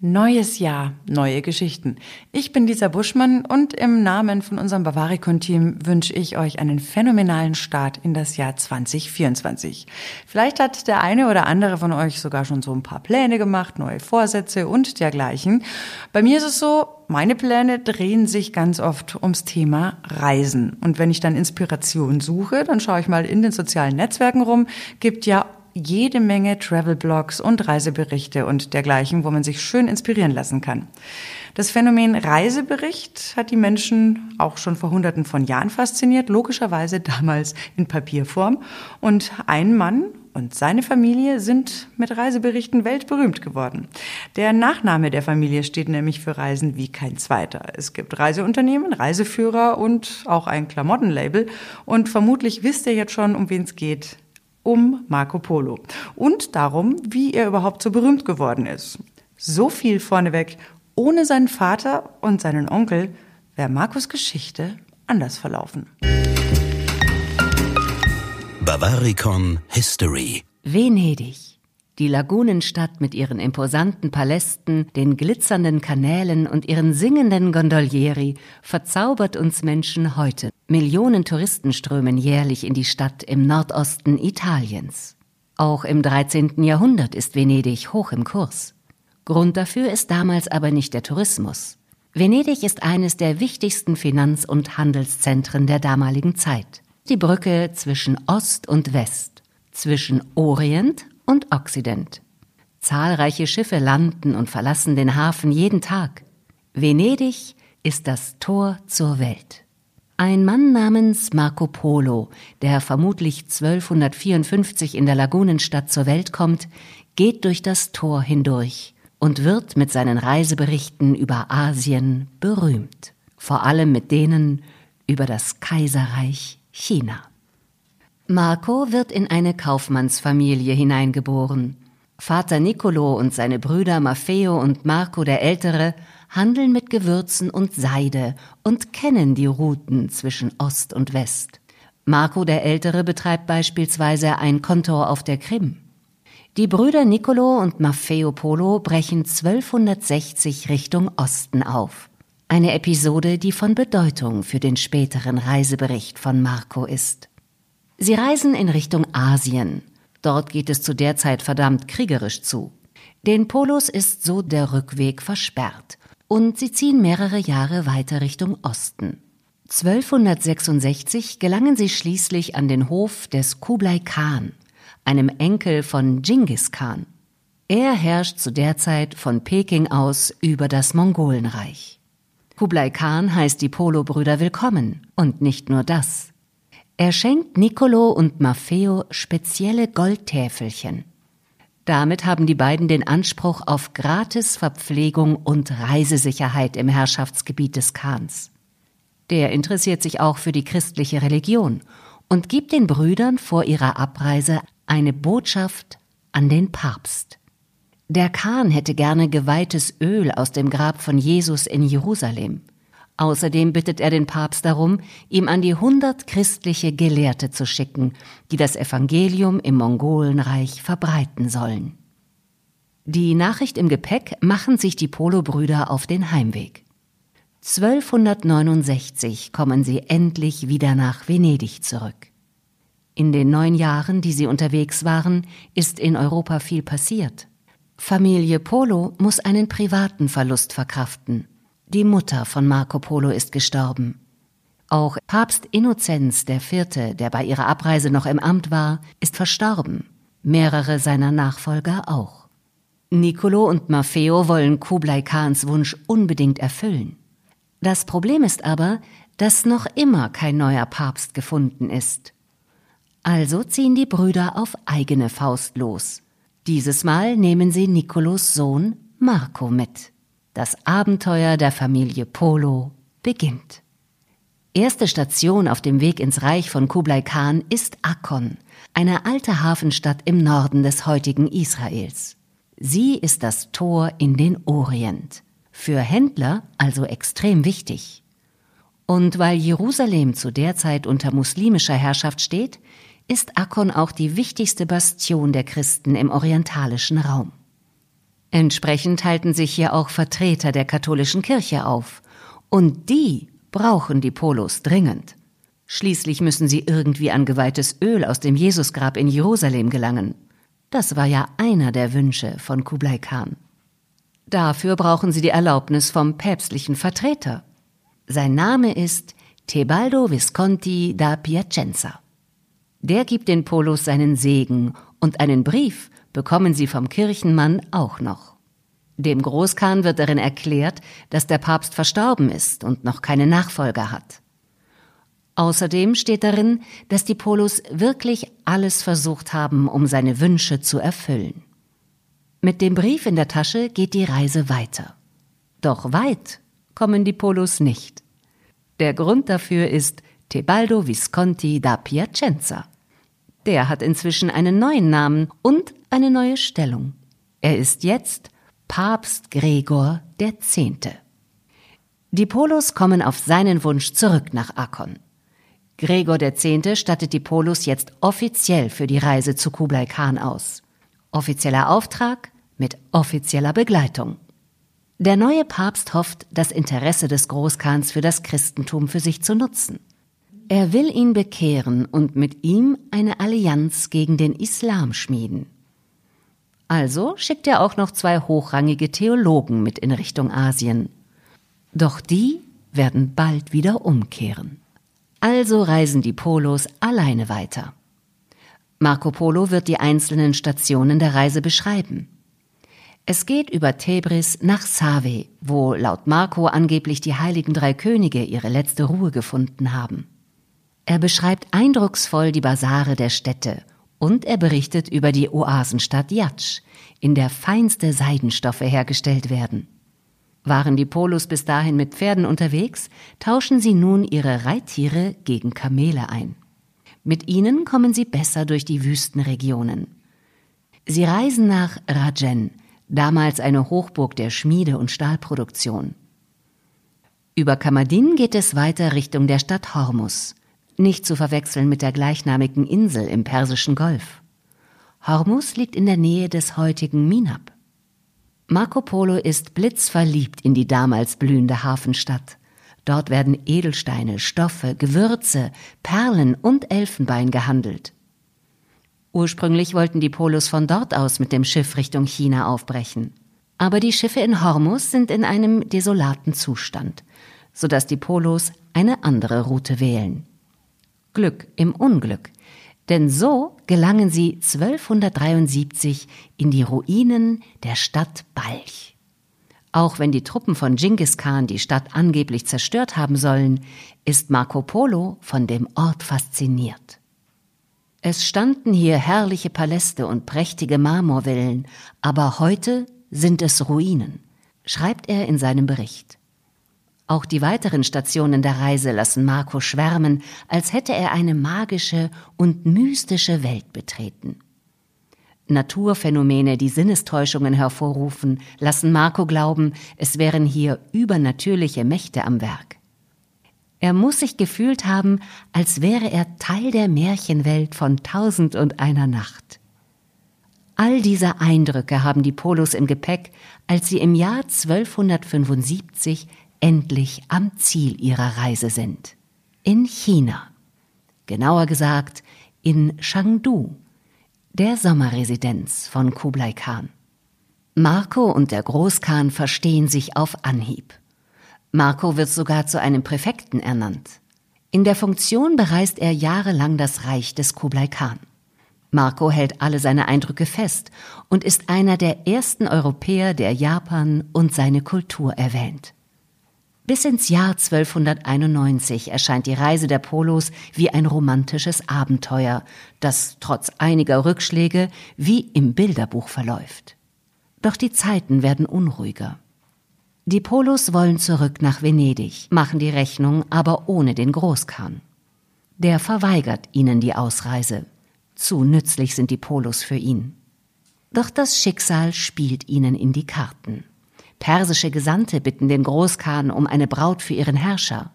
Neues Jahr, neue Geschichten. Ich bin Lisa Buschmann und im Namen von unserem Bavarikon-Team wünsche ich euch einen phänomenalen Start in das Jahr 2024. Vielleicht hat der eine oder andere von euch sogar schon so ein paar Pläne gemacht, neue Vorsätze und dergleichen. Bei mir ist es so, meine Pläne drehen sich ganz oft ums Thema Reisen. Und wenn ich dann Inspiration suche, dann schaue ich mal in den sozialen Netzwerken rum, gibt ja jede Menge Travel-Blogs und Reiseberichte und dergleichen, wo man sich schön inspirieren lassen kann. Das Phänomen Reisebericht hat die Menschen auch schon vor Hunderten von Jahren fasziniert, logischerweise damals in Papierform. Und ein Mann und seine Familie sind mit Reiseberichten weltberühmt geworden. Der Nachname der Familie steht nämlich für Reisen wie kein zweiter. Es gibt Reiseunternehmen, Reiseführer und auch ein Klamottenlabel. Und vermutlich wisst ihr jetzt schon, um wen es geht. Um Marco Polo und darum, wie er überhaupt so berühmt geworden ist. So viel vorneweg, ohne seinen Vater und seinen Onkel wäre Marcos Geschichte anders verlaufen. Bavarikon History. Venedig. Die Lagunenstadt mit ihren imposanten Palästen, den glitzernden Kanälen und ihren singenden Gondolieri verzaubert uns Menschen heute. Millionen Touristen strömen jährlich in die Stadt im Nordosten Italiens. Auch im 13. Jahrhundert ist Venedig hoch im Kurs. Grund dafür ist damals aber nicht der Tourismus. Venedig ist eines der wichtigsten Finanz- und Handelszentren der damaligen Zeit. Die Brücke zwischen Ost und West, zwischen Orient und Okzident. Zahlreiche Schiffe landen und verlassen den Hafen jeden Tag. Venedig ist das Tor zur Welt. Ein Mann namens Marco Polo, der vermutlich 1254 in der Lagunenstadt zur Welt kommt, geht durch das Tor hindurch und wird mit seinen Reiseberichten über Asien berühmt. Vor allem mit denen über das Kaiserreich China. Marco wird in eine Kaufmannsfamilie hineingeboren. Vater Nicolo und seine Brüder Maffeo und Marco der Ältere handeln mit Gewürzen und Seide und kennen die Routen zwischen Ost und West. Marco der Ältere betreibt beispielsweise ein Kontor auf der Krim. Die Brüder Nicolo und Maffeo Polo brechen 1260 Richtung Osten auf. Eine Episode, die von Bedeutung für den späteren Reisebericht von Marco ist. Sie reisen in Richtung Asien. Dort geht es zu der Zeit verdammt kriegerisch zu. Den Polos ist so der Rückweg versperrt und sie ziehen mehrere Jahre weiter Richtung Osten. 1266 gelangen sie schließlich an den Hof des Kublai Khan, einem Enkel von Dschingis Khan. Er herrscht zu der Zeit von Peking aus über das Mongolenreich. Kublai Khan heißt die Polo-Brüder willkommen und nicht nur das. Er schenkt Nicolo und Maffeo spezielle Goldtäfelchen. Damit haben die beiden den Anspruch auf gratis Verpflegung und Reisesicherheit im Herrschaftsgebiet des Khans. Der interessiert sich auch für die christliche Religion und gibt den Brüdern vor ihrer Abreise eine Botschaft an den Papst. Der Khan hätte gerne geweihtes Öl aus dem Grab von Jesus in Jerusalem. Außerdem bittet er den Papst darum, ihm an die 100 christliche Gelehrte zu schicken, die das Evangelium im Mongolenreich verbreiten sollen. Die Nachricht im Gepäck machen sich die Polo-Brüder auf den Heimweg. 1269 kommen sie endlich wieder nach Venedig zurück. In den 9 Jahren, die sie unterwegs waren, ist in Europa viel passiert. Familie Polo muss einen privaten Verlust verkraften. Die Mutter von Marco Polo ist gestorben. Auch Papst Innozenz IV., der bei ihrer Abreise noch im Amt war, ist verstorben. Mehrere seiner Nachfolger auch. Nicolo und Maffeo wollen Kublai Khans Wunsch unbedingt erfüllen. Das Problem ist aber, dass noch immer kein neuer Papst gefunden ist. Also ziehen die Brüder auf eigene Faust los. Dieses Mal nehmen sie Nicolos Sohn Marco mit. Das Abenteuer der Familie Polo beginnt. Erste Station auf dem Weg ins Reich von Kublai Khan ist Akkon, eine alte Hafenstadt im Norden des heutigen Israels. Sie ist das Tor in den Orient. Für Händler also extrem wichtig. Und weil Jerusalem zu der Zeit unter muslimischer Herrschaft steht, ist Akkon auch die wichtigste Bastion der Christen im orientalischen Raum. Entsprechend halten sich hier auch Vertreter der katholischen Kirche auf. Und die brauchen die Polos dringend. Schließlich müssen sie irgendwie an geweihtes Öl aus dem Jesusgrab in Jerusalem gelangen. Das war ja einer der Wünsche von Kublai Khan. Dafür brauchen sie die Erlaubnis vom päpstlichen Vertreter. Sein Name ist Tebaldo Visconti da Piacenza. Der gibt den Polos seinen Segen und einen Brief bekommen sie vom Kirchenmann auch noch. Dem Großkhan wird darin erklärt, dass der Papst verstorben ist und noch keine Nachfolger hat. Außerdem steht darin, dass die Polos wirklich alles versucht haben, um seine Wünsche zu erfüllen. Mit dem Brief in der Tasche geht die Reise weiter. Doch weit kommen die Polos nicht. Der Grund dafür ist Tebaldo Visconti da Piacenza. Der hat inzwischen einen neuen Namen und eine neue Stellung. Er ist jetzt Papst Gregor X. Die Polos kommen auf seinen Wunsch zurück nach Akkon. Gregor X. stattet die Polos jetzt offiziell für die Reise zu Kublai Khan aus. Offizieller Auftrag mit offizieller Begleitung. Der neue Papst hofft, das Interesse des Großkhans für das Christentum für sich zu nutzen. Er will ihn bekehren und mit ihm eine Allianz gegen den Islam schmieden. Also schickt er auch noch 2 hochrangige Theologen mit in Richtung Asien. Doch die werden bald wieder umkehren. Also reisen die Polos alleine weiter. Marco Polo wird die einzelnen Stationen der Reise beschreiben. Es geht über Tebris nach Save, wo laut Marco angeblich die heiligen 3 Könige ihre letzte Ruhe gefunden haben. Er beschreibt eindrucksvoll die Basare der Städte und er berichtet über die Oasenstadt Yatsch, in der feinste Seidenstoffe hergestellt werden. Waren die Polos bis dahin mit Pferden unterwegs, tauschen sie nun ihre Reittiere gegen Kamele ein. Mit ihnen kommen sie besser durch die Wüstenregionen. Sie reisen nach Rajen, damals eine Hochburg der Schmiede- und Stahlproduktion. Über Kamadin geht es weiter Richtung der Stadt Hormus, nicht zu verwechseln mit der gleichnamigen Insel im Persischen Golf. Hormus liegt in der Nähe des heutigen Minab. Marco Polo ist blitzverliebt in die damals blühende Hafenstadt. Dort werden Edelsteine, Stoffe, Gewürze, Perlen und Elfenbein gehandelt. Ursprünglich wollten die Polos von dort aus mit dem Schiff Richtung China aufbrechen. Aber die Schiffe in Hormus sind in einem desolaten Zustand, sodass die Polos eine andere Route wählen. Glück im Unglück, denn so gelangen sie 1273 in die Ruinen der Stadt Balch. Auch wenn die Truppen von Dschingis Khan die Stadt angeblich zerstört haben sollen, ist Marco Polo von dem Ort fasziniert. Es standen hier herrliche Paläste und prächtige Marmorvillen, aber heute sind es Ruinen, schreibt er in seinem Bericht. Auch die weiteren Stationen der Reise lassen Marco schwärmen, als hätte er eine magische und mystische Welt betreten. Naturphänomene, die Sinnestäuschungen hervorrufen, lassen Marco glauben, es wären hier übernatürliche Mächte am Werk. Er muss sich gefühlt haben, als wäre er Teil der Märchenwelt von 1001 Nacht. All diese Eindrücke haben die Polos im Gepäck, als sie im Jahr 1275 endlich am Ziel ihrer Reise sind. In China. Genauer gesagt in Chengdu, der Sommerresidenz von Kublai Khan. Marco und der Großkhan verstehen sich auf Anhieb. Marco wird sogar zu einem Präfekten ernannt. In der Funktion bereist er jahrelang das Reich des Kublai Khan. Marco hält alle seine Eindrücke fest und ist einer der ersten Europäer, der Japan und seine Kultur erwähnt. Bis ins Jahr 1291 erscheint die Reise der Polos wie ein romantisches Abenteuer, das trotz einiger Rückschläge wie im Bilderbuch verläuft. Doch die Zeiten werden unruhiger. Die Polos wollen zurück nach Venedig, machen die Rechnung aber ohne den Großkhan. Der verweigert ihnen die Ausreise. Zu nützlich sind die Polos für ihn. Doch das Schicksal spielt ihnen in die Karten. Persische Gesandte bitten den Großkhan um eine Braut für ihren Herrscher.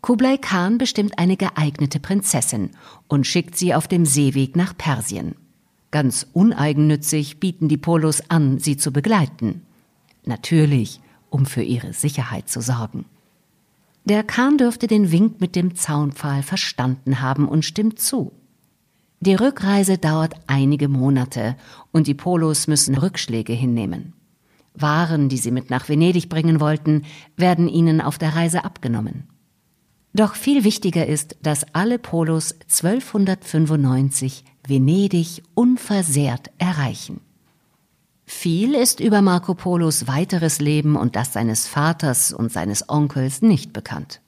Kublai Khan bestimmt eine geeignete Prinzessin und schickt sie auf dem Seeweg nach Persien. Ganz uneigennützig bieten die Polos an, sie zu begleiten. Natürlich, um für ihre Sicherheit zu sorgen. Der Khan dürfte den Wink mit dem Zaunpfahl verstanden haben und stimmt zu. Die Rückreise dauert einige Monate und die Polos müssen Rückschläge hinnehmen. Waren, die sie mit nach Venedig bringen wollten, werden ihnen auf der Reise abgenommen. Doch viel wichtiger ist, dass alle Polos 1295 Venedig unversehrt erreichen. Viel ist über Marco Polos weiteres Leben und das seines Vaters und seines Onkels nicht bekannt.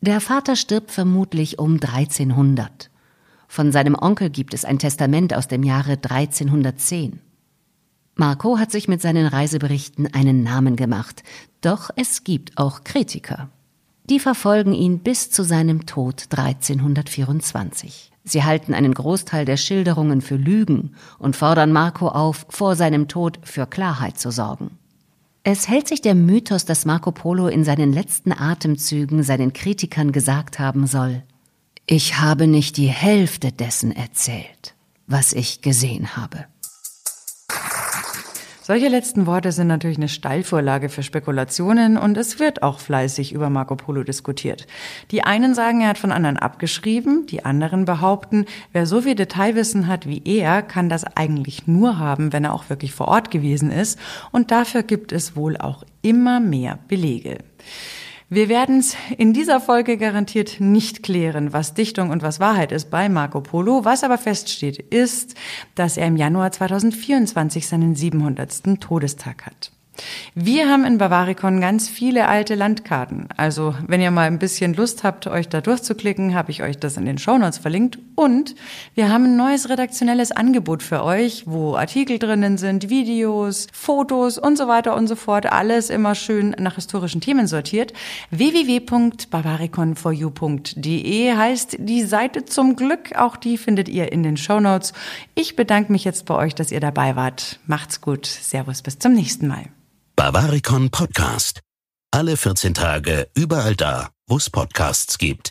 Der Vater stirbt vermutlich um 1300. Von seinem Onkel gibt es ein Testament aus dem Jahre 1310. Marco hat sich mit seinen Reiseberichten einen Namen gemacht, doch es gibt auch Kritiker. Die verfolgen ihn bis zu seinem Tod 1324. Sie halten einen Großteil der Schilderungen für Lügen und fordern Marco auf, vor seinem Tod für Klarheit zu sorgen. Es hält sich der Mythos, dass Marco Polo in seinen letzten Atemzügen seinen Kritikern gesagt haben soll: Ich habe nicht die Hälfte dessen erzählt, was ich gesehen habe. Solche letzten Worte sind natürlich eine Steilvorlage für Spekulationen und es wird auch fleißig über Marco Polo diskutiert. Die einen sagen, er hat von anderen abgeschrieben, die anderen behaupten, wer so viel Detailwissen hat wie er, kann das eigentlich nur haben, wenn er auch wirklich vor Ort gewesen ist, und dafür gibt es wohl auch immer mehr Belege. Wir werden es in dieser Folge garantiert nicht klären, was Dichtung und was Wahrheit ist bei Marco Polo. Was aber feststeht, ist, dass er im Januar 2024 seinen 700. Todestag hat. Wir haben in Bavarikon ganz viele alte Landkarten. Also wenn ihr mal ein bisschen Lust habt, euch da durchzuklicken, habe ich euch das in den Shownotes verlinkt. Und wir haben ein neues redaktionelles Angebot für euch, wo Artikel drinnen sind, Videos, Fotos und so weiter und so fort. Alles immer schön nach historischen Themen sortiert. www.bavarikon4U.de heißt die Seite zum Glück. Auch die findet ihr in den Shownotes. Ich bedanke mich jetzt bei euch, dass ihr dabei wart. Macht's gut. Servus, bis zum nächsten Mal. Bavarikon Podcast. Alle 14 Tage überall da, wo es Podcasts gibt.